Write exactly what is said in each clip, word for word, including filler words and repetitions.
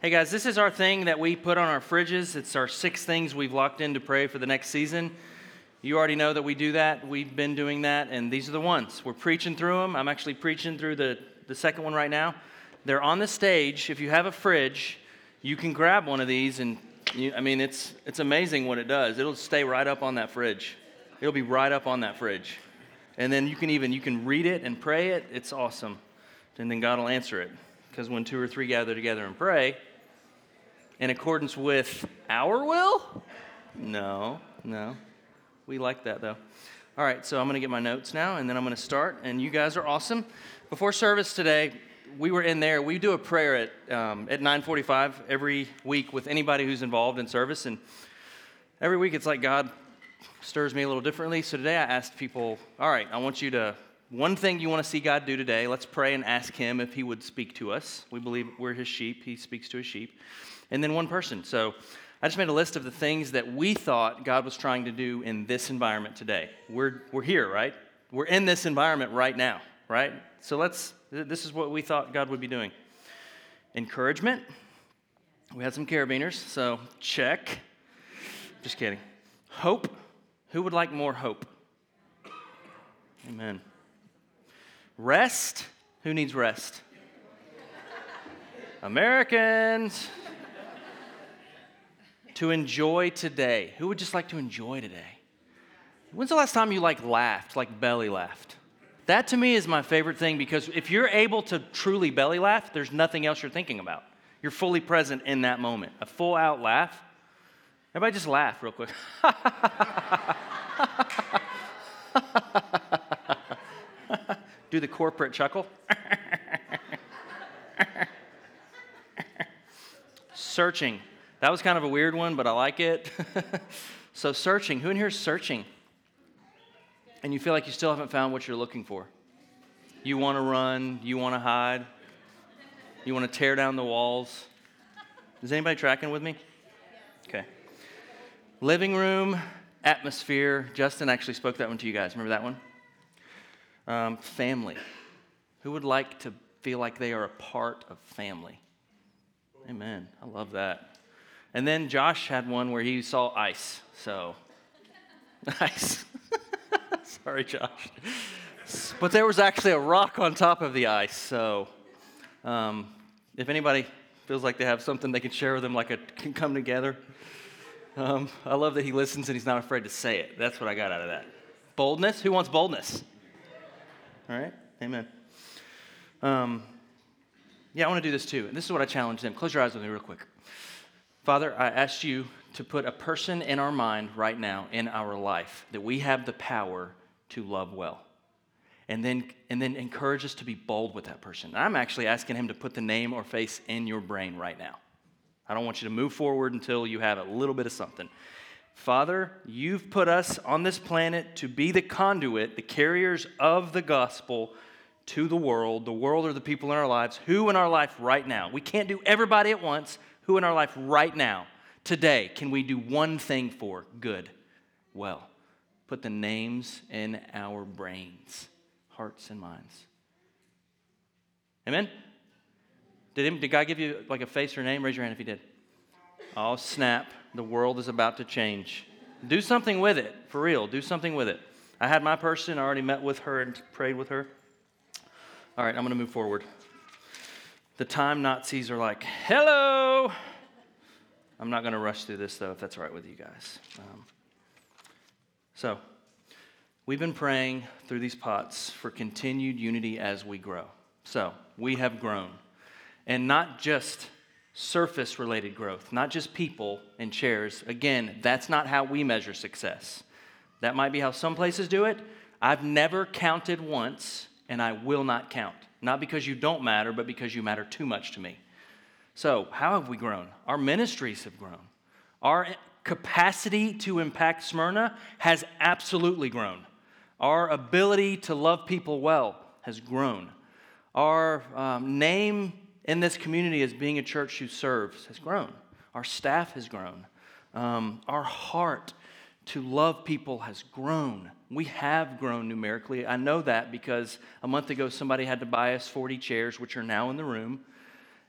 Hey guys, this is our thing that we put on our fridges. It's our six things we've locked in to pray for the next season. You already know that we do that. We've been doing that, and these are the ones. We're preaching through them. I'm actually preaching through the, the second one right now. They're on the stage. If you have a fridge, you can grab one of these, and you, I mean, it's it's amazing what it does. It'll stay right up on that fridge. It'll be right up on that fridge. And then you can even, you can read it and pray it. It's awesome. And then God will answer it, because when two or three gather together and pray, in accordance with our will? No, no. We like that, though. All right, so I'm going to get my notes now, and then I'm going to start. And you guys are awesome. Before service today, we were in there. We do a prayer at um, at nine forty-five every week with anybody who's involved in service. And every week it's like God stirs me a little differently. So today I asked people, all right, I want you to, one thing you want to see God do today, let's pray and ask him if he would speak to us. We believe we're his sheep. He speaks to his sheep. And then one person. So I just made a list of the things that we thought God was trying to do in this environment today. We're we're here, right? We're in this environment right now, right? So let's, this is what we thought God would be doing. Encouragement. We had some carabiners, so check. Just kidding. Hope. Who would like more hope? Amen. Rest. Who needs rest? Americans. To enjoy today. Who would just like to enjoy today? When's the last time you like laughed, like belly laughed? That to me is my favorite thing, because if you're able to truly belly laugh, there's nothing else you're thinking about. You're fully present in that moment. A full out laugh. Everybody just laugh real quick. Do the corporate chuckle. Searching. That was kind of a weird one, but I like it. So searching. Who in here is searching? And you feel like you still haven't found what you're looking for. You want to run. You want to hide. You want to tear down the walls. Is anybody tracking with me? Okay. Living room, atmosphere. Justin actually spoke that one to you guys. Remember that one? Um, family. Who would like to feel like they are a part of family? Amen. I love that. And then Josh had one where he saw ice, so ice. Sorry, Josh. But there was actually a rock on top of the ice, so um, if anybody feels like they have something they can share with them, like a can come together. Um, I love that he listens and he's not afraid to say it. That's what I got out of that. Boldness? Who wants boldness? All right? Amen. Um, yeah, I want to do this too, and this is what I challenge them. Close your eyes with me real quick. Father, I ask you to put a person in our mind right now in our life that we have the power to love well. and then and then encourage us to be bold with that person. And I'm actually asking him to put the name or face in your brain right now. I don't want you to move forward until you have a little bit of something. Father, you've put us on this planet to be the conduit, the carriers of the gospel to the world. The world are the people in our lives. Who in our life right now? We can't do everybody at once. Who in our life right now, today, can we do one thing for good? Well, put the names in our brains, hearts and minds. Amen? Did, him, did God give you like a face or a name? Raise your hand if he did. Oh, snap. The world is about to change. Do something with it. For real, do something with it. I had my person. I already met with her and prayed with her. All right, I'm going to move forward. The time Nazis are like, hello. I'm not going to rush through this, though, if that's all right with you guys. Um, so we've been praying through these pots for continued unity as we grow. So we have grown. And not just surface-related growth, not just people and chairs. Again, that's not how we measure success. That might be how some places do it. I've never counted once, and I will not count. Not because you don't matter, but because you matter too much to me. So, how have we grown? Our ministries have grown. Our capacity to impact Smyrna has absolutely grown. Our ability to love people well has grown. Our um, name in this community as being a church who serves has grown. Our staff has grown. Um, our heart to love people has grown. We have grown numerically. I know that because a month ago somebody had to buy us forty chairs, which are now in the room,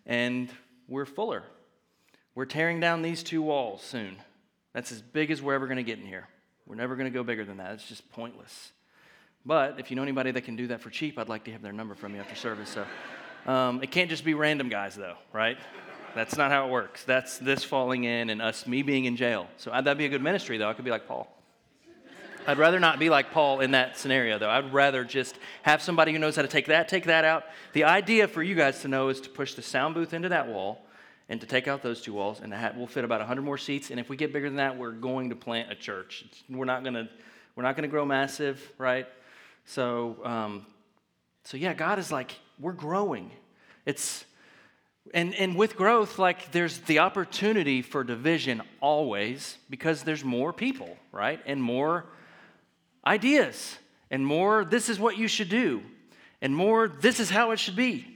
and we're fuller. We're tearing down these two walls soon. That's as big as we're ever going to get in here. We're never going to go bigger than that. It's just pointless. But if you know anybody that can do that for cheap, I'd like to have their number from you after service, so... Um, it can't just be random guys, though, right? That's not how it works. That's this falling in and us, me being in jail. So I, that'd be a good ministry, though. I could be like Paul. I'd rather not be like Paul in that scenario, though. I'd rather just have somebody who knows how to take that, take that out. The idea for you guys to know is to push the sound booth into that wall and to take out those two walls, and have, we'll fit about one hundred more seats. And if we get bigger than that, we're going to plant a church. It's, we're not gonna, we're not gonna grow massive, right? So, um, so yeah, God is like. We're growing. It's and and with growth, like there's the opportunity for division always because there's more people, right? And more ideas and more this is what you should do and more this is how it should be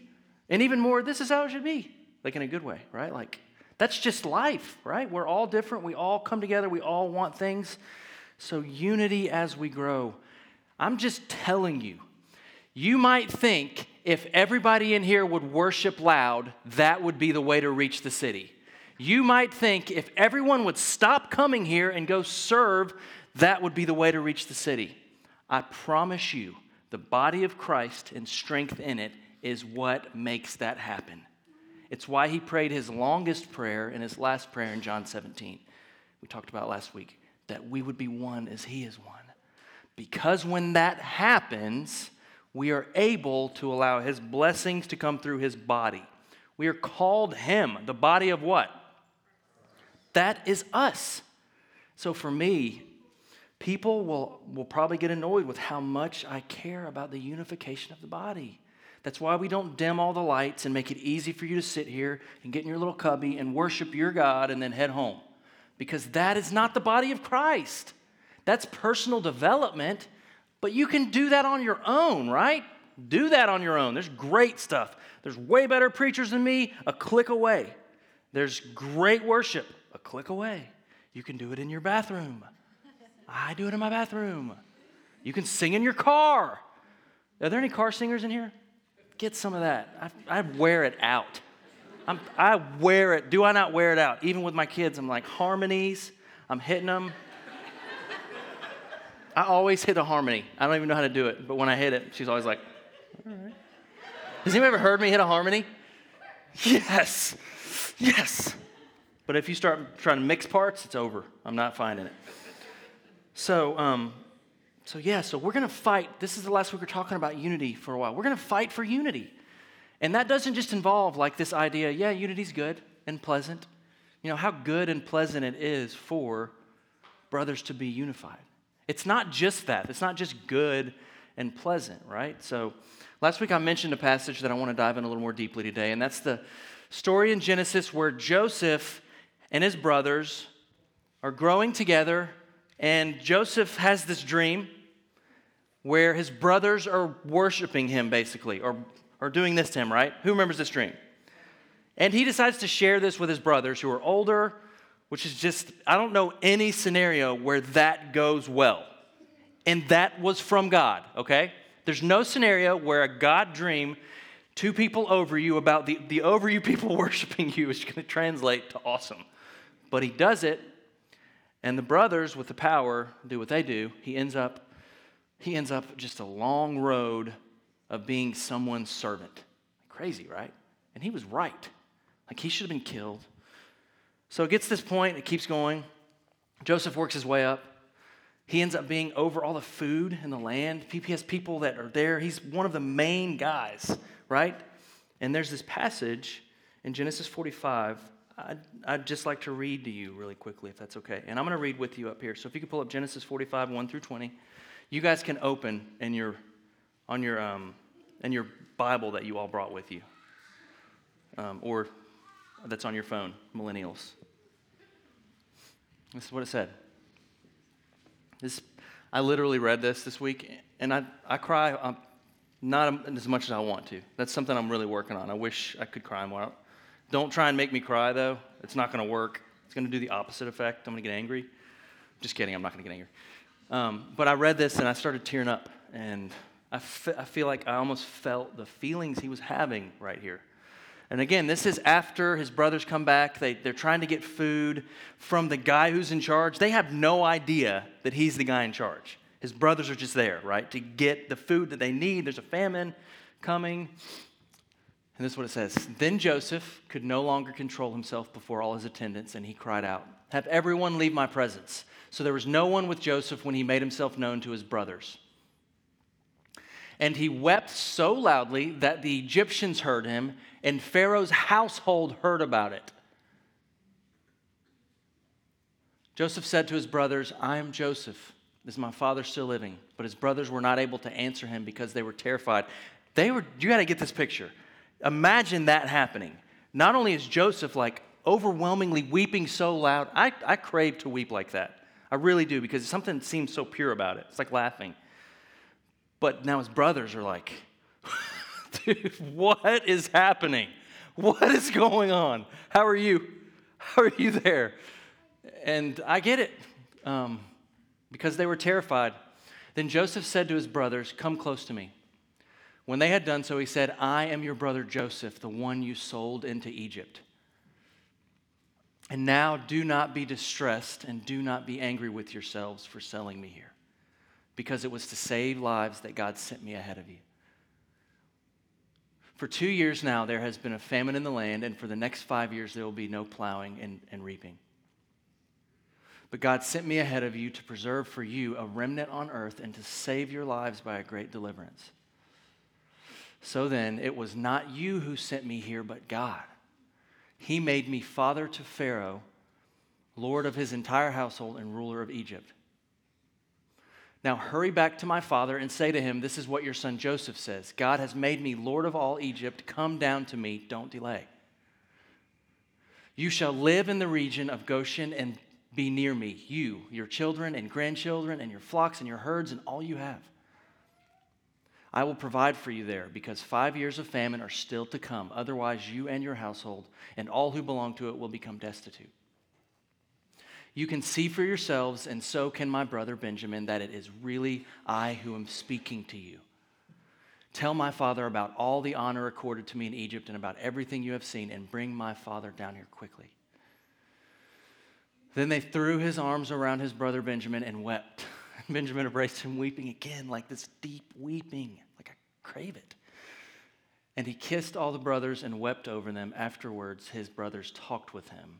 and even more this is how it should be, like in a good way, right? Like that's just life, right? We're all different. We all come together. We all want things. So unity as we grow. I'm just telling you, you might think if everybody in here would worship loud, that would be the way to reach the city. You might think if everyone would stop coming here and go serve, that would be the way to reach the city. I promise you, the body of Christ and strength in it is what makes that happen. It's why he prayed his longest prayer and his last prayer in John seventeen. We talked about last week, that we would be one as he is one. Because when that happens, we are able to allow his blessings to come through his body. We are called him, the body of what? That is us. So for me, people will, will probably get annoyed with how much I care about the unification of the body. That's why we don't dim all the lights and make it easy for you to sit here and get in your little cubby and worship your God and then head home. Because that is not the body of Christ. That's personal development. But you can do that on your own, right? Do that on your own. There's great stuff. There's way better preachers than me, a click away. There's great worship, a click away. You can do it in your bathroom. I do it in my bathroom. You can sing in your car. Are there any car singers in here? Get some of that. I, I wear it out. I'm, I wear it. Do I not wear it out? Even with my kids, I'm like, harmonies. I'm hitting them. I always hit a harmony. I don't even know how to do it, but when I hit it, she's always like, all right. Has anyone ever heard me hit a harmony? Yes. Yes. But if you start trying to mix parts, it's over. I'm not finding it. So, um, so yeah, so we're going to fight. This is the last week we're talking about unity for a while. We're going to fight for unity. And that doesn't just involve like this idea, yeah, unity's good and pleasant. You know, how good and pleasant it is for brothers to be unified. It's not just that. It's not just good and pleasant, right? So last week I mentioned a passage that I want to dive in a little more deeply today, and that's the story in Genesis where Joseph and his brothers are growing together, and Joseph has this dream where his brothers are worshiping him, basically, or, or doing this to him, right? Who remembers this dream? And he decides to share this with his brothers who are older, which is just, I don't know any scenario where that goes well. And that was from God, okay? There's no scenario where a God dream to people over you about the, the over you people worshiping you is going to translate to awesome. But he does it, and the brothers with the power do what they do. He ends up He ends up just a long road of being someone's servant. Crazy, right? And he was right. Like, he should have been killed. So it gets to this point, it keeps going. Joseph works his way up. He ends up being over all the food in the land. He has people that are there. He's one of the main guys, right? And there's this passage in Genesis forty-five. I'd, I'd just like to read to you really quickly, if that's okay. And I'm going to read with you up here. So if you could pull up Genesis forty-five, one through twenty. You guys can open in your, on your, um, in your Bible that you all brought with you, um, or that's on your phone, millennials. This is what it said. This, I literally read this this week, and I, I cry um, not as much as I want to. That's something I'm really working on. I wish I could cry more. Don't try and make me cry, though. It's not going to work. It's going to do the opposite effect. I'm going to get angry. Just kidding. I'm not going to get angry. Um, but I read this, and I started tearing up, and I, f- I feel like I almost felt the feelings he was having right here. And again, this is after his brothers come back. They, they're trying to get food from the guy who's in charge. They have no idea that he's the guy in charge. His brothers are just there, right, to get the food that they need. There's a famine coming. And this is what it says. Then Joseph could no longer control himself before all his attendants, and he cried out, "Have everyone leave my presence." So there was no one with Joseph when he made himself known to his brothers. And he wept so loudly that the Egyptians heard him, and Pharaoh's household heard about it. Joseph said to his brothers, "I am Joseph. Is my father still living?" But his brothers were not able to answer him because they were terrified. They were, you got to get this picture. Imagine that happening. Not only is Joseph like overwhelmingly weeping so loud, I, I crave to weep like that. I really do, because something seems so pure about it. It's like laughing. But now his brothers are like, "Dude, what is happening? What is going on? How are you? How are you there?" And I get it, um, because they were terrified. Then Joseph said to his brothers, "Come close to me." When they had done so, he said, "I am your brother Joseph, the one you sold into Egypt. And now do not be distressed and do not be angry with yourselves for selling me here, because it was to save lives that God sent me ahead of you. For two years now there has been a famine in the land, and for the next five years there will be no plowing and, and reaping. But God sent me ahead of you to preserve for you a remnant on earth and to save your lives by a great deliverance. So then it was not you who sent me here, but God. He made me father to Pharaoh, lord of his entire household and ruler of Egypt. Now hurry back to my father and say to him, this is what your son Joseph says. God has made me lord of all Egypt. Come down to me. Don't delay. You shall live in the region of Goshen and be near me, you, your children and grandchildren and your flocks and your herds and all you have. I will provide for you there, because five years of famine are still to come. Otherwise, you and your household and all who belong to it will become destitute. You can see for yourselves, and so can my brother Benjamin, that it is really I who am speaking to you. Tell my father about all the honor accorded to me in Egypt and about everything you have seen, and bring my father down here quickly." Then they threw his arms around his brother Benjamin and wept. Benjamin embraced him, weeping again, like this deep weeping, like I crave it. And he kissed all the brothers and wept over them. Afterwards, his brothers talked with him.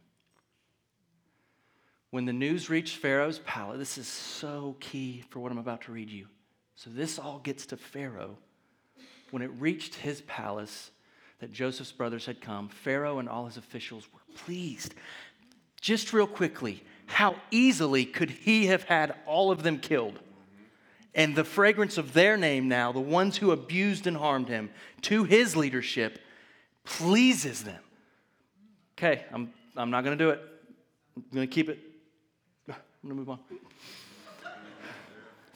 When the news reached Pharaoh's palace, this is so key for what I'm about to read you. So this all gets to Pharaoh. When it reached his palace that Joseph's brothers had come, Pharaoh and all his officials were pleased. Just real quickly, how easily could he have had all of them killed? and the fragrance of their name now, the ones who abused and harmed him, to his leadership pleases them. Okay, I'm I'm not going to do it. I'm going to keep it. I'm going to move on.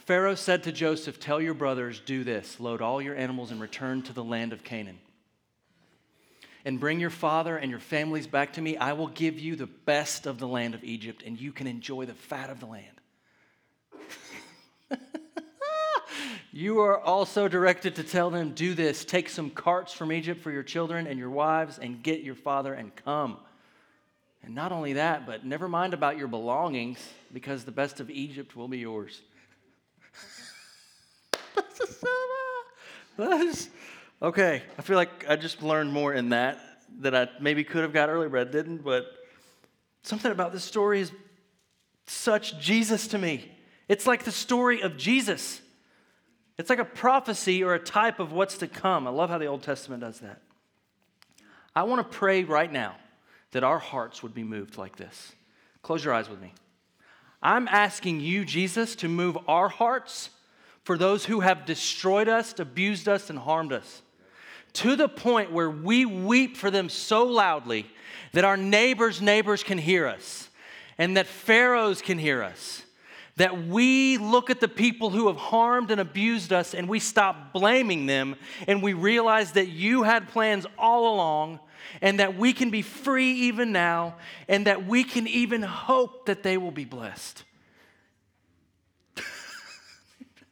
Pharaoh said to Joseph, tell your brothers, do this, load all your animals and return to the land of Canaan. And bring your father and your families back to me. I will give you the best of the land of Egypt, and you can enjoy the fat of the land. You are also directed to tell them, do this, take some carts from Egypt for your children and your wives, and get your father and come. And not only that, but never mind about your belongings, because the best of Egypt will be yours. Okay, I feel like I just learned more in that that I maybe could have got earlier, but I didn't. But something about this story is such Jesus to me. It's like the story of Jesus. It's like a prophecy or a type of what's to come. I love how the Old Testament does that. I want to pray right now that our hearts would be moved like this. Close your eyes with me. I'm asking you, Jesus, to move our hearts for those who have destroyed us, abused us, and harmed us, to the point where we weep for them so loudly that our neighbors' neighbors can hear us, and that Pharaohs can hear us, that we look at the people who have harmed and abused us and we stop blaming them, and we realize that you had plans all along, and that we can be free even now, and that we can even hope that they will be blessed.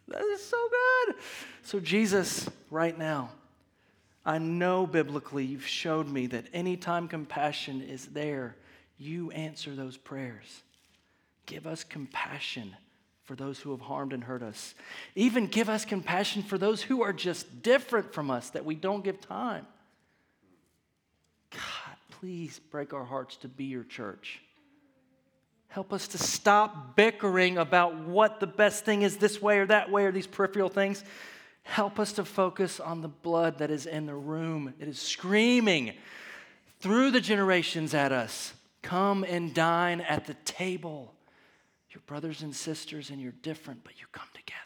That is so good. So Jesus, right now, I know biblically you've showed me that anytime compassion is there, you answer those prayers. Give us compassion for those who have harmed and hurt us. Even give us compassion for those who are just different from us that we don't give time. God, please break our hearts to be your church. Help us to stop bickering about what the best thing is this way or that way or these peripheral things. Help us to focus on the blood that is in the room. It is screaming through the generations at us. Come and dine at the table. Your brothers and sisters, and you're different, but you come together.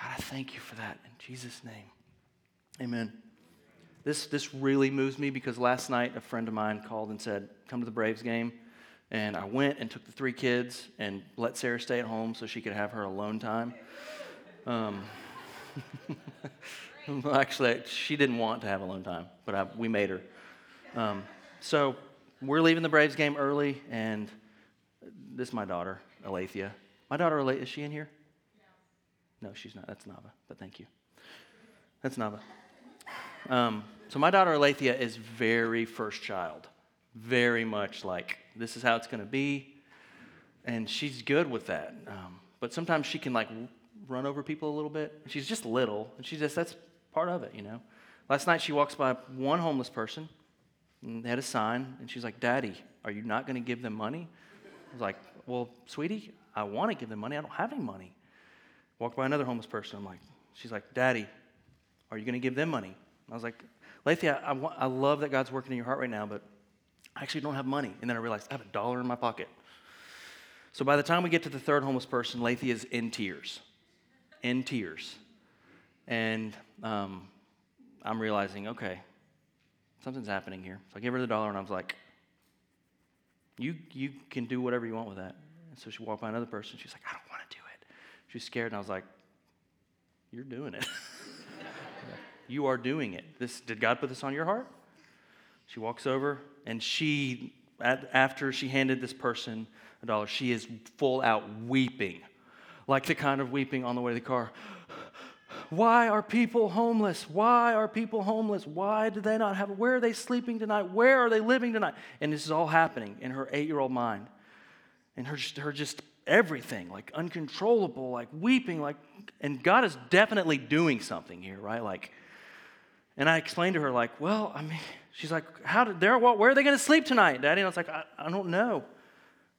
God, I thank you for that in Jesus' name. Amen. This, this really moves me because last night a friend of mine called and said, come to the Braves game. And I went and took the three kids and let Sarah stay at home so she could have her alone time. Um, well, actually, she didn't want to have alone time, but I, we made her. Um, so we're leaving the Braves game early, and this is my daughter, Alathea. My daughter, Alathea, is she in here? No. No, she's not. That's Nava, but thank you. That's Nava. Um, so my daughter, Alathea, is very first child, very much like, this is how it's going to be, and she's good with that. Um, but sometimes she can, like, run over people a little bit. She's just little, and she's just, that's part of it, you know. Last night she walks by one homeless person, and they had a sign, and she's like, Daddy, are you not going to give them money? I was like, well, sweetie, I want to give them money. I don't have any money. Walked by another homeless person. I'm like, she's like, Daddy, are you going to give them money? I was like, Lathia, I, I love that God's working in your heart right now, but I actually don't have money. And then I realized I have a dollar in my pocket. So by the time we get to the third homeless person, Lathea is in tears, in tears. And um, I'm realizing, okay, something's happening here. So I give her the dollar, and I was like, you you can do whatever you want with that. And so she walked by another person. She's like, I don't want to do it. She was scared, and I was like, you're doing it. You are doing it. This did God put this on your heart? She walks over, and she, at, after she handed this person a dollar, she is full out weeping, like the kind of weeping on the way to the car. Why are people homeless? Why are people homeless? Why do they not have, where are they sleeping tonight? Where are they living tonight? And this is all happening in her eight-year-old mind. And her, her just everything, like uncontrollable, like weeping, like, and God is definitely doing something here, right? Like, and I explained to her, like, well, I mean, she's like, how did they're what? Where are they going to sleep tonight, Daddy? And I was like, I, I don't know.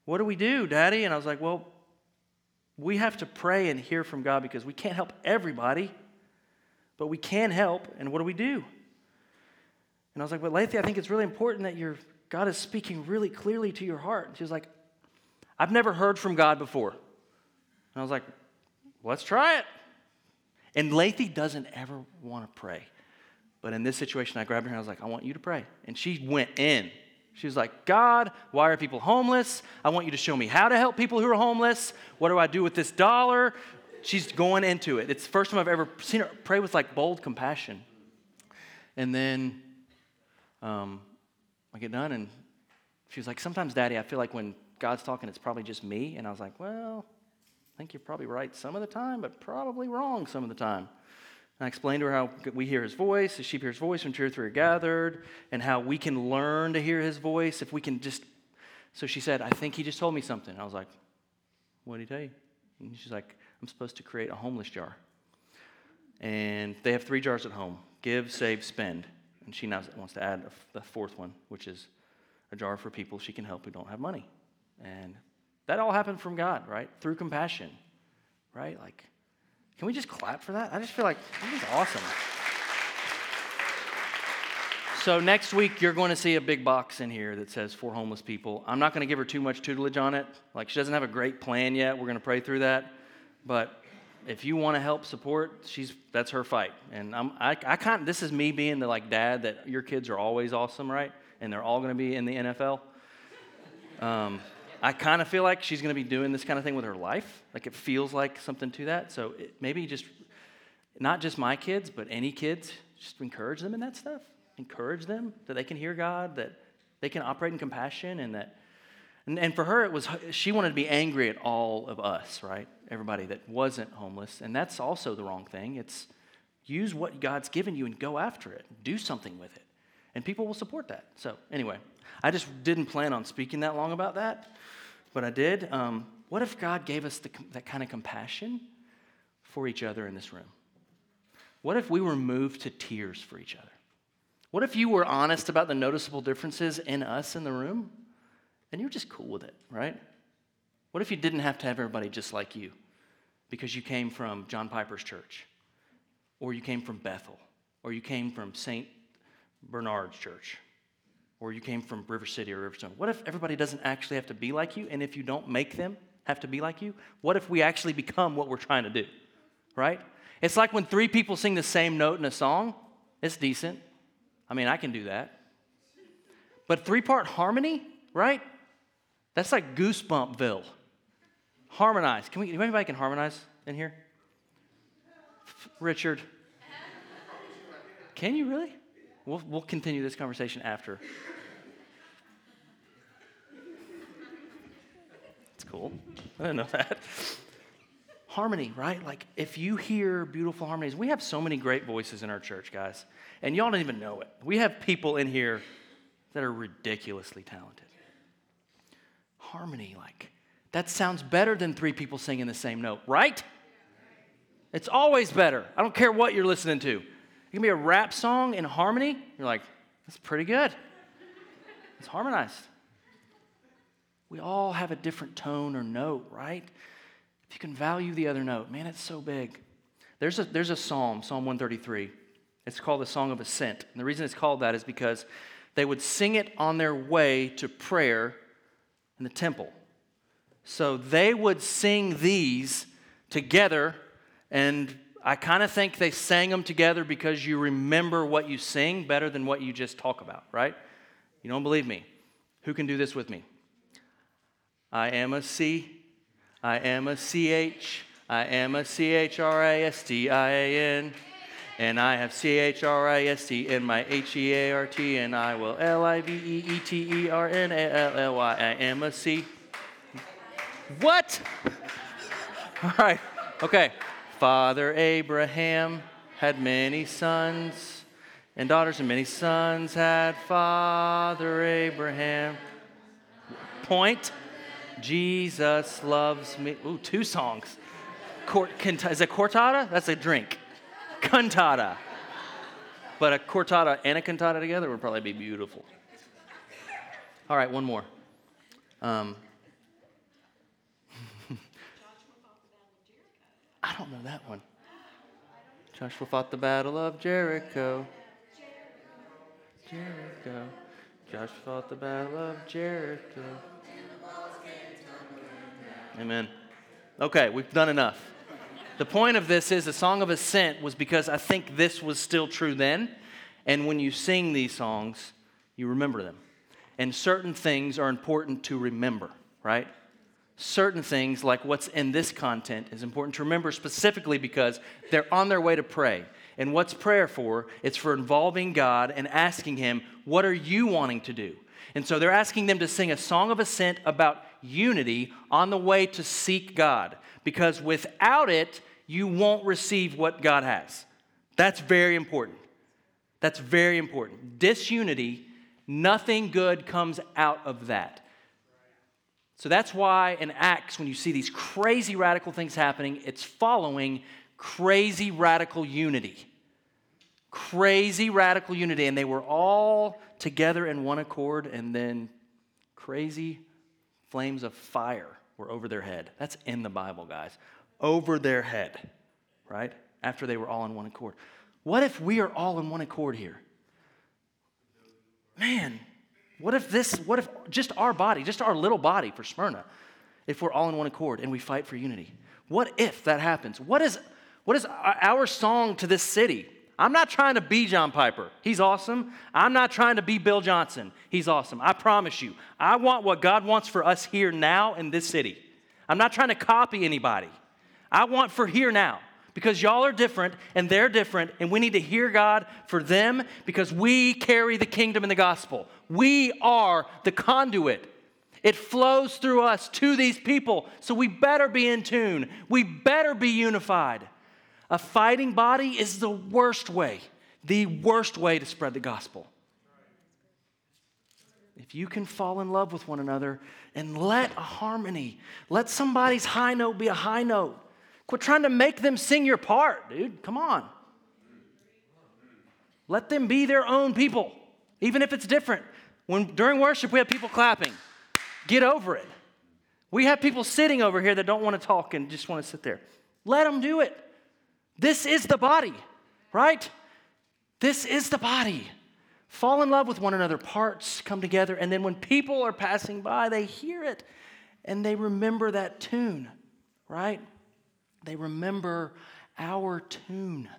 What do we do, Daddy? And I was like, well, we have to pray and hear from God because we can't help everybody, but we can help. And what do we do? And I was like, well, Lathea, I think it's really important that your God is speaking really clearly to your heart. And she was like, I've never heard from God before. And I was like, let's try it. And Lathy doesn't ever want to pray. But in this situation, I grabbed her and I was like, I want you to pray. And she went in. She was like, God, why are people homeless? I want you to show me how to help people who are homeless. What do I do with this dollar? She's going into it. It's the first time I've ever seen her pray with like bold compassion. And then um, I get done and she was like, sometimes, Daddy, I feel like when God's talking, it's probably just me. And I was like, well, I think you're probably right some of the time, but probably wrong some of the time. And I explained to her how we hear his voice, the sheep hear his voice when two or three are gathered, and how we can learn to hear his voice if we can just. So she said, I think he just told me something. I was like, what did he tell you? And she's like, I'm supposed to create a homeless jar. And they have three jars at home, give, save, spend. And she now wants to add the fourth one, which is a jar for people she can help who don't have money. And that all happened from God, right? Through compassion, right? Like, can we just clap for that? I just feel like this is awesome. So next week, you're going to see a big box in here that says for homeless people. I'm not going to give her too much tutelage on it. Like, she doesn't have a great plan yet. We're going to pray through that. But if you want to help support, she's that's her fight. And I'm, I, I can't, this is me being the, like, dad that your kids are always awesome, right? And they're all going to be in the N F L. Um, I kind of feel like she's going to be doing this kind of thing with her life. Like, it feels like something to that. So it, maybe just, not just my kids, but any kids, just encourage them in that stuff. Encourage them that they can hear God, that they can operate in compassion, and that, and, and for her, it was, she wanted to be angry at all of us, right? Everybody that wasn't homeless. And that's also the wrong thing. It's use what God's given you and go after it. Do something with it. And people will support that. So anyway, I just didn't plan on speaking that long about that, but I did. Um, what if God gave us the, that kind of compassion for each other in this room? What if we were moved to tears for each other? What if you were honest about the noticeable differences in us in the room, and you were just cool with it, right? What if you didn't have to have everybody just like you because you came from John Piper's church, or you came from Bethel, or you came from Saint Bernard's church, or you came from River City or Riverstone? What if everybody doesn't actually have to be like you, and if you don't make them have to be like you, what if we actually become what we're trying to do, right? It's like when three people sing the same note in a song. It's decent. I mean, I can do that. But three-part harmony, right? That's like Goosebumpville. Harmonize. Can we? Anybody can harmonize in here? Richard. Can you really? We'll, we'll continue this conversation after. It's cool. I didn't know that. Harmony, right? Like, if you hear beautiful harmonies, we have so many great voices in our church, guys, and y'all don't even know it. We have people in here that are ridiculously talented. Harmony, like, that sounds better than three people singing the same note, right? It's always better. I don't care what you're listening to. It can be a rap song in harmony. You're like, that's pretty good. It's harmonized. We all have a different tone or note, right? If you can value the other note, man, it's so big. There's a, there's a psalm, Psalm one thirty-three. It's called the Song of Ascent. And the reason it's called that is because they would sing it on their way to prayer in the temple. So they would sing these together, and I kind of think they sang them together because you remember what you sing better than what you just talk about, right? You don't believe me? Who can do this with me? I am a C, I am a C H, I am a C H R I S T I A N, and I have C H R I S T in my H E A R T, and I will L I V E E T E R N A L L Y. I am a C. What? All right, okay. Father Abraham had many sons and daughters, and many sons had Father Abraham. Point. Jesus loves me. Ooh, two songs. Cort, canta, is it cortata? That's a drink. Cantata. But a cortata and a cantata together would probably be beautiful. All right, one more. Um, I don't know that one. Joshua fought the battle of Jericho. Jericho. Joshua fought the battle of Jericho. Amen. Okay, we've done enough. The point of this is the Song of Ascent was because I think this was still true then. And when you sing these songs, you remember them. And certain things are important to remember, right? Certain things like what's in this content is important to remember specifically because they're on their way to pray. And what's prayer for? It's for involving God and asking Him, what are you wanting to do? And so they're asking them to sing a song of ascent about unity on the way to seek God, because without it, you won't receive what God has. That's very important. That's very important. Disunity, nothing good comes out of that. So that's why in Acts, when you see these crazy radical things happening, it's following crazy radical unity. Crazy radical unity, and they were all together in one accord, and then crazy flames of fire were over their head. That's in the Bible, guys. Over their head, right? After they were all in one accord. What if we are all in one accord here? Man, what if this, what if just our body, just our little body for Smyrna, if we're all in one accord and we fight for unity? What if that happens? What is, what is our song to this city? I'm not trying to be John Piper. He's awesome. I'm not trying to be Bill Johnson. He's awesome. I promise you. I want what God wants for us here now in this city. I'm not trying to copy anybody. I want for here now, because y'all are different and they're different, and we need to hear God for them because we carry the kingdom and the gospel. We are the conduit. It flows through us to these people, so we better be in tune. We better be unified. A fighting body is the worst way, the worst way to spread the gospel. If you can fall in love with one another and let a harmony, let somebody's high note be a high note. Quit trying to make them sing your part, dude. Come on. Let them be their own people, even if it's different. When during worship, we have people clapping. Get over it. We have people sitting over here that don't want to talk and just want to sit there. Let them do it. This is the body, right? This is the body. Fall in love with one another. Parts come together. And then when people are passing by, they hear it. And they remember that tune, right? They remember our tune.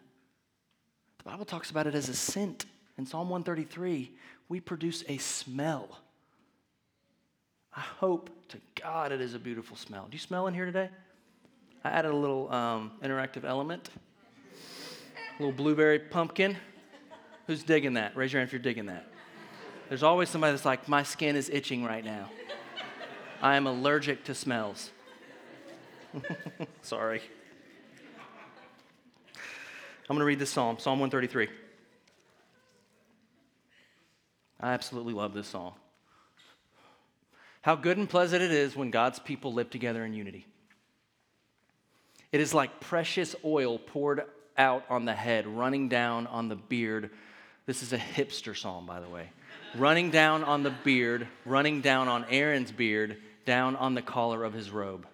The Bible talks about it as a scent. In Psalm one thirty-three, we produce a smell. I hope to God it is a beautiful smell. Do you smell in here today? I added a little um, interactive element, a little blueberry pumpkin. Who's digging that? Raise your hand if you're digging that. There's always somebody that's like, my skin is itching right now. I am allergic to smells. Sorry. I'm going to read this psalm, Psalm one thirty-three. I absolutely love this psalm. How good and pleasant it is when God's people live together in unity. It is like precious oil poured out on the head, running down on the beard. This is a hipster psalm, by the way. Running down on the beard, running down on Aaron's beard, down on the collar of his robe.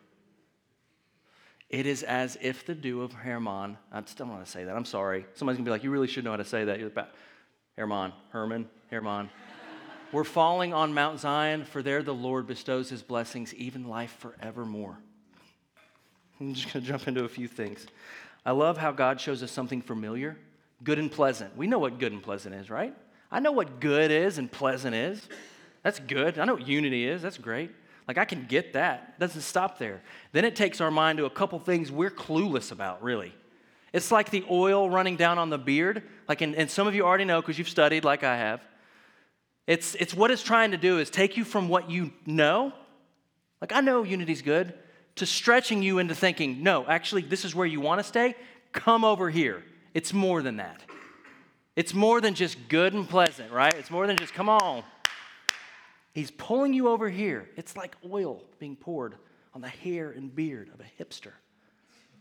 It is as if the dew of Hermon. I still don't want to say that. I'm sorry. Somebody's going to be like, you really should know how to say that. You're about Hermon, Hermon, Hermon. We're falling on Mount Zion, for there the Lord bestows his blessings, even life forevermore. I'm just going to jump into a few things. I love how God shows us something familiar, good and pleasant. We know what good and pleasant is, right? I know what good is and pleasant is. That's good. I know what unity is. That's great. Like, I can get that. It doesn't stop there. Then it takes our mind to a couple things we're clueless about, really. It's like the oil running down on the beard. Like, in, and some of you already know because you've studied like I have. It's, it's what it's trying to do is take you from what you know. Like, I know unity's good, to stretching you into thinking, no, actually, this is where you want to stay. Come over here. It's more than that. It's more than just good and pleasant, right? It's more than just, come on. He's pulling you over here. It's like oil being poured on the hair and beard of a hipster,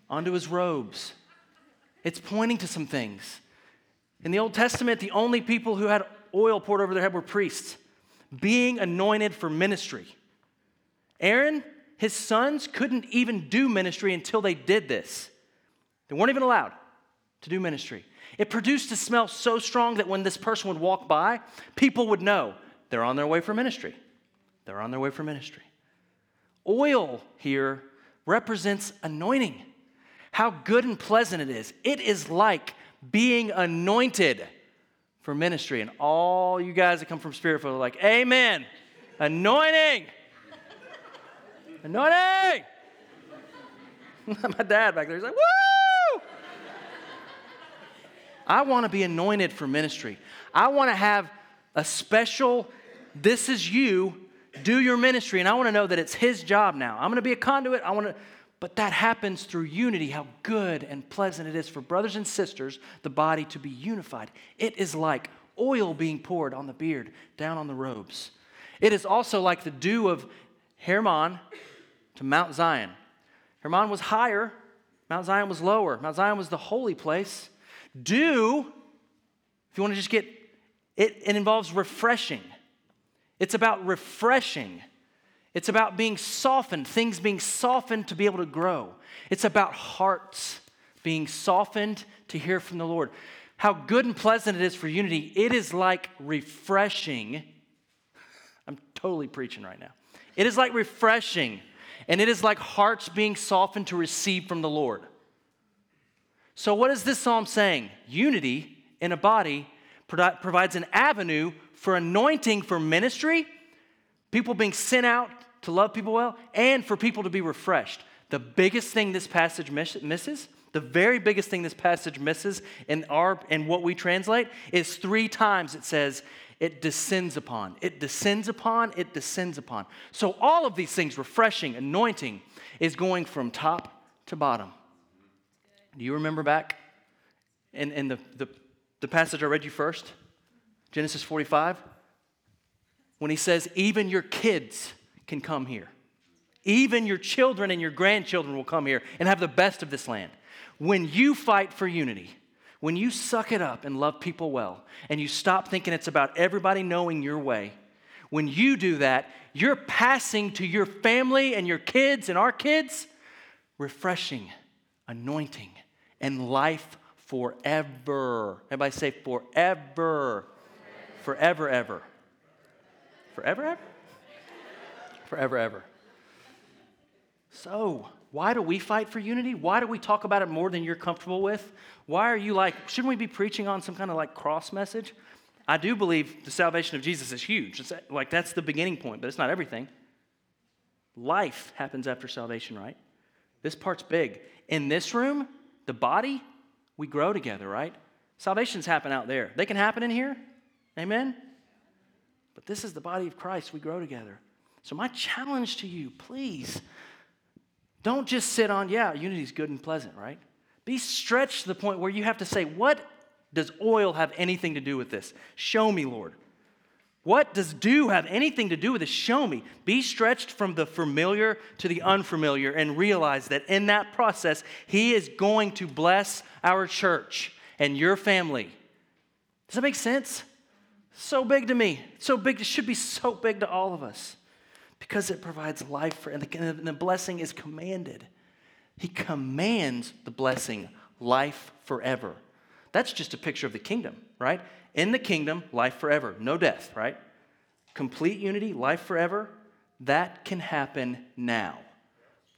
onto his robes. It's pointing to some things. In the Old Testament, the only people who had oil poured over their head were priests, being anointed for ministry. Aaron, his sons couldn't even do ministry until they did this. They weren't even allowed to do ministry. It produced a smell so strong that when this person would walk by, people would know they're on their way for ministry. They're on their way for ministry. Oil here represents anointing. how good and pleasant it is. It is like being anointed for ministry. And all you guys that come from Spiritful are like, amen. Anointing. Anointing. My dad back there is like, woo! I want to be anointed for ministry. I want to have a special, this is you, do your ministry. And I want to know that it's his job now. I'm going to be a conduit. I want to, but that happens through unity, how good and pleasant it is for brothers and sisters, the body to be unified. It is like oil being poured on the beard, down on the robes. It is also like the dew of Hermon to Mount Zion. Hermon was higher. Mount Zion was lower. Mount Zion was the holy place. Dew, if you want to just get, it, it involves refreshing. It's about refreshing. It's about being softened, things being softened to be able to grow. It's about hearts being softened to hear from the Lord. How good and pleasant it is for unity. It is like refreshing. I'm totally preaching right now. It is like refreshing, and it is like hearts being softened to receive from the Lord. So what is this psalm saying? Unity in a body provides an avenue for anointing for ministry, people being sent out to love people well, and for people to be refreshed. The biggest thing this passage misses, the very biggest thing this passage misses in our in what we translate, is three times it says, it descends upon, it descends upon, it descends upon. So all of these things, refreshing, anointing, is going from top to bottom. Do you remember back in, in the, the, the passage I read you first? Genesis forty-five, when he says, even your kids can come here. Even your children and your grandchildren will come here and have the best of this land. When you fight for unity, when you suck it up and love people well, and you stop thinking it's about everybody knowing your way, when you do that, you're passing to your family and your kids and our kids refreshing, anointing, and life forever. Everybody say forever. Forever, ever. Forever, ever? Forever, ever. So, why do we fight for unity? Why do we talk about it more than you're comfortable with? Why are you like, shouldn't we be preaching on some kind of like cross message? I do believe the salvation of Jesus is huge. It's like that's the beginning point, but it's not everything. Life happens after salvation, right? This part's big. In this room, the body, we grow together, right? Salvations happen out there. They can happen in here. Amen? But this is the body of Christ. We grow together. So my challenge to you, please, don't just sit on, yeah, unity is good and pleasant, right? Be stretched to the point where you have to say, what does oil have anything to do with this? Show me, Lord. What does dew have anything to do with this? Show me. Be stretched from the familiar to the unfamiliar and realize that in that process, he is going to bless our church and your family. Does that make sense? So big to me, so big, it should be so big to all of us because it provides life for, and the, and the blessing is commanded. He commands the blessing, life forever. That's just a picture of the kingdom, right? In the kingdom, life forever, no death, right? Complete unity, life forever, that can happen now.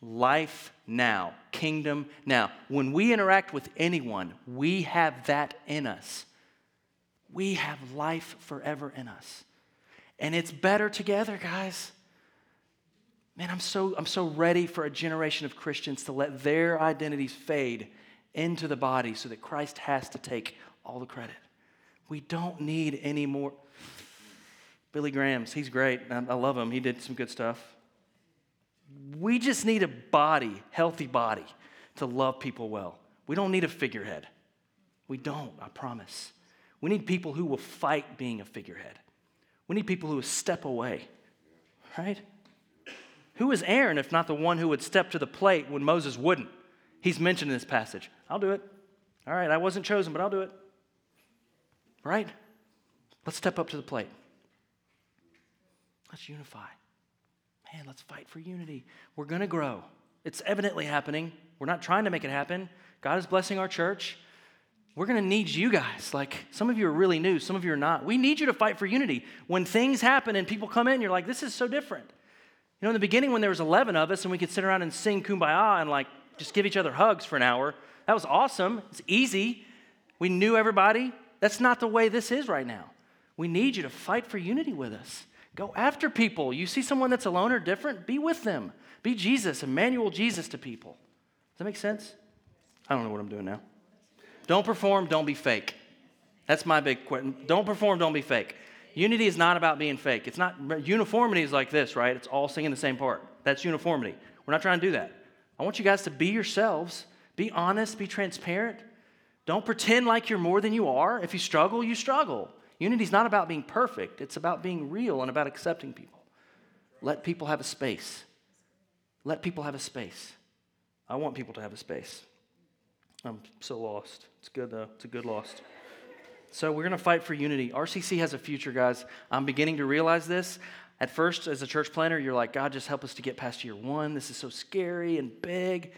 Life now, kingdom now. When we interact with anyone, we have that in us. We have life forever in us. And it's better together, guys. Man, I'm so I'm so ready for a generation of Christians to let their identities fade into the body so that Christ has to take all the credit. We don't need any more. Billy Graham's, he's great. I love him. He did some good stuff. We just need a body, healthy body, to love people well. We don't need a figurehead. We don't, I promise. We need people who will fight being a figurehead. We need people who will step away, right? Who is Aaron if not the one who would step to the plate when Moses wouldn't? He's mentioned in this passage. I'll do it. All right, I wasn't chosen, but I'll do it. Right? Let's step up to the plate. Let's unify. Man, let's fight for unity. We're going to grow. It's evidently happening. We're not trying to make it happen. God is blessing our church. We're going to need you guys. Like, some of you are really new. Some of you are not. We need you to fight for unity. When things happen and people come in, you're like, this is so different. You know, in the beginning when there was eleven of us and we could sit around and sing Kumbaya and like, just give each other hugs for an hour. That was awesome. It's easy. We knew everybody. That's not the way this is right now. We need you to fight for unity with us. Go after people. You see someone that's alone or different, be with them. Be Jesus, Emmanuel Jesus to people. Does that make sense? I don't know what I'm doing now. Don't perform, don't be fake. That's my big question. Don't perform, don't be fake. Unity is not about being fake. It's not, uniformity is like this, right? It's all singing the same part. That's uniformity. We're not trying to do that. I want you guys to be yourselves. Be honest, be transparent. Don't pretend like you're more than you are. If you struggle, you struggle. Unity is not about being perfect. It's about being real and about accepting people. Let people have a space. Let people have a space. I want people to have a space. I'm so lost. It's good, though. It's a good lost. So we're going to fight for unity. R C C has a future, guys. I'm beginning to realize this. At first, as a church planner, you're like, God, just help us to get past year one. This is so scary and big.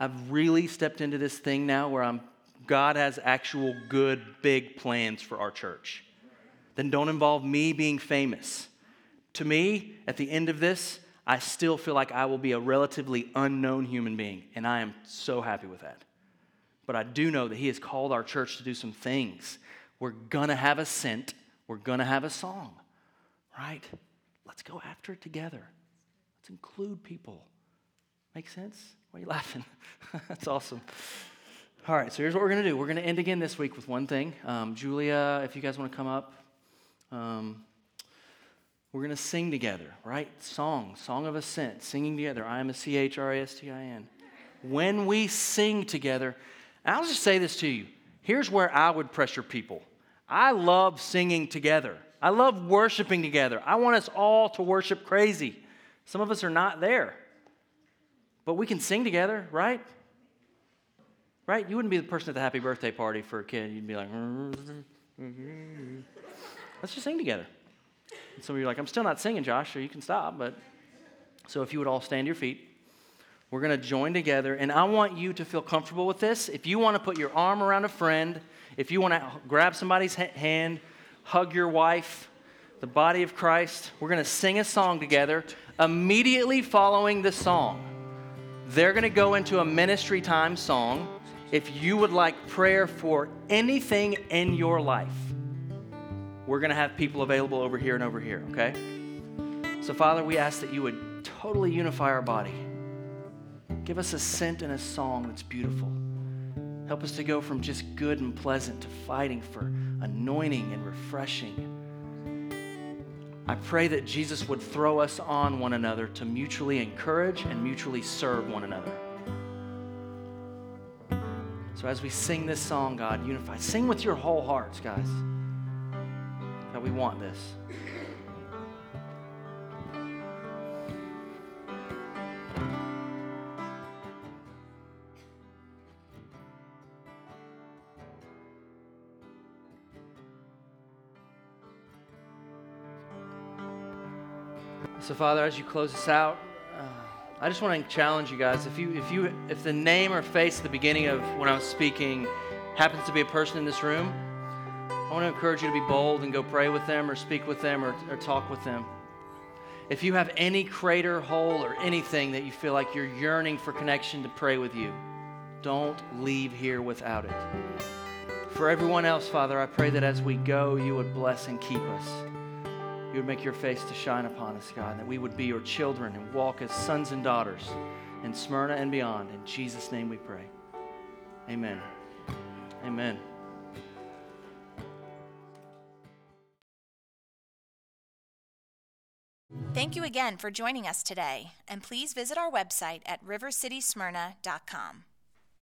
I've really stepped into this thing now where I'm, God has actual good, big plans for our church. Then don't involve me being famous. To me, at the end of this, I still feel like I will be a relatively unknown human being, and I am so happy with that. But I do know that He has called our church to do some things. We're going to have a scent. We're going to have a song, right? Let's go after it together. Let's include people. Make sense? Why are you laughing? That's awesome. All right, so here's what we're going to do. We're going to end again this week with one thing. Um, Julia, if you guys want to come up, um, we're going to sing together, right? Song, song of ascent, singing together. I am a C H R A S T I N. When we sing together, I'll just say this to you. Here's where I would pressure people. I love singing together. I love worshiping together. I want us all to worship crazy. Some of us are not there. But we can sing together, right? Right? You wouldn't be the person at the happy birthday party for a kid. You'd be like, let's just sing together. And some of you are like, I'm still not singing, Josh, so you can stop. But so if you would all stand to your feet. We're going to join together, and I want you to feel comfortable with this. If you want to put your arm around a friend, if you want to grab somebody's hand, hug your wife, the body of Christ, we're going to sing a song together. Immediately following the song, they're going to go into a ministry time song. If you would like prayer for anything in your life, we're going to have people available over here and over here, okay? So, Father, we ask that you would totally unify our body. Give us a scent and a song that's beautiful. Help us to go from just good and pleasant to fighting for anointing and refreshing. I pray that Jesus would throw us on one another to mutually encourage and mutually serve one another. So as we sing this song, God, unify. Sing with your whole hearts, guys, that we want this. So, Father, as you close us out, uh, I just want to challenge you guys. If you, if you, if the name or face at the beginning of when I was speaking happens to be a person in this room, I want to encourage you to be bold and go pray with them or speak with them or, or talk with them. If you have any crater, hole, or anything that you feel like you're yearning for connection to pray with you, don't leave here without it. For everyone else, Father, I pray that as we go, you would bless and keep us. You would make your face to shine upon us, God, that we would be your children and walk as sons and daughters in Smyrna and beyond. In Jesus' name we pray. Amen. Amen. Thank you again for joining us today, and please visit our website at river city smyrna dot com.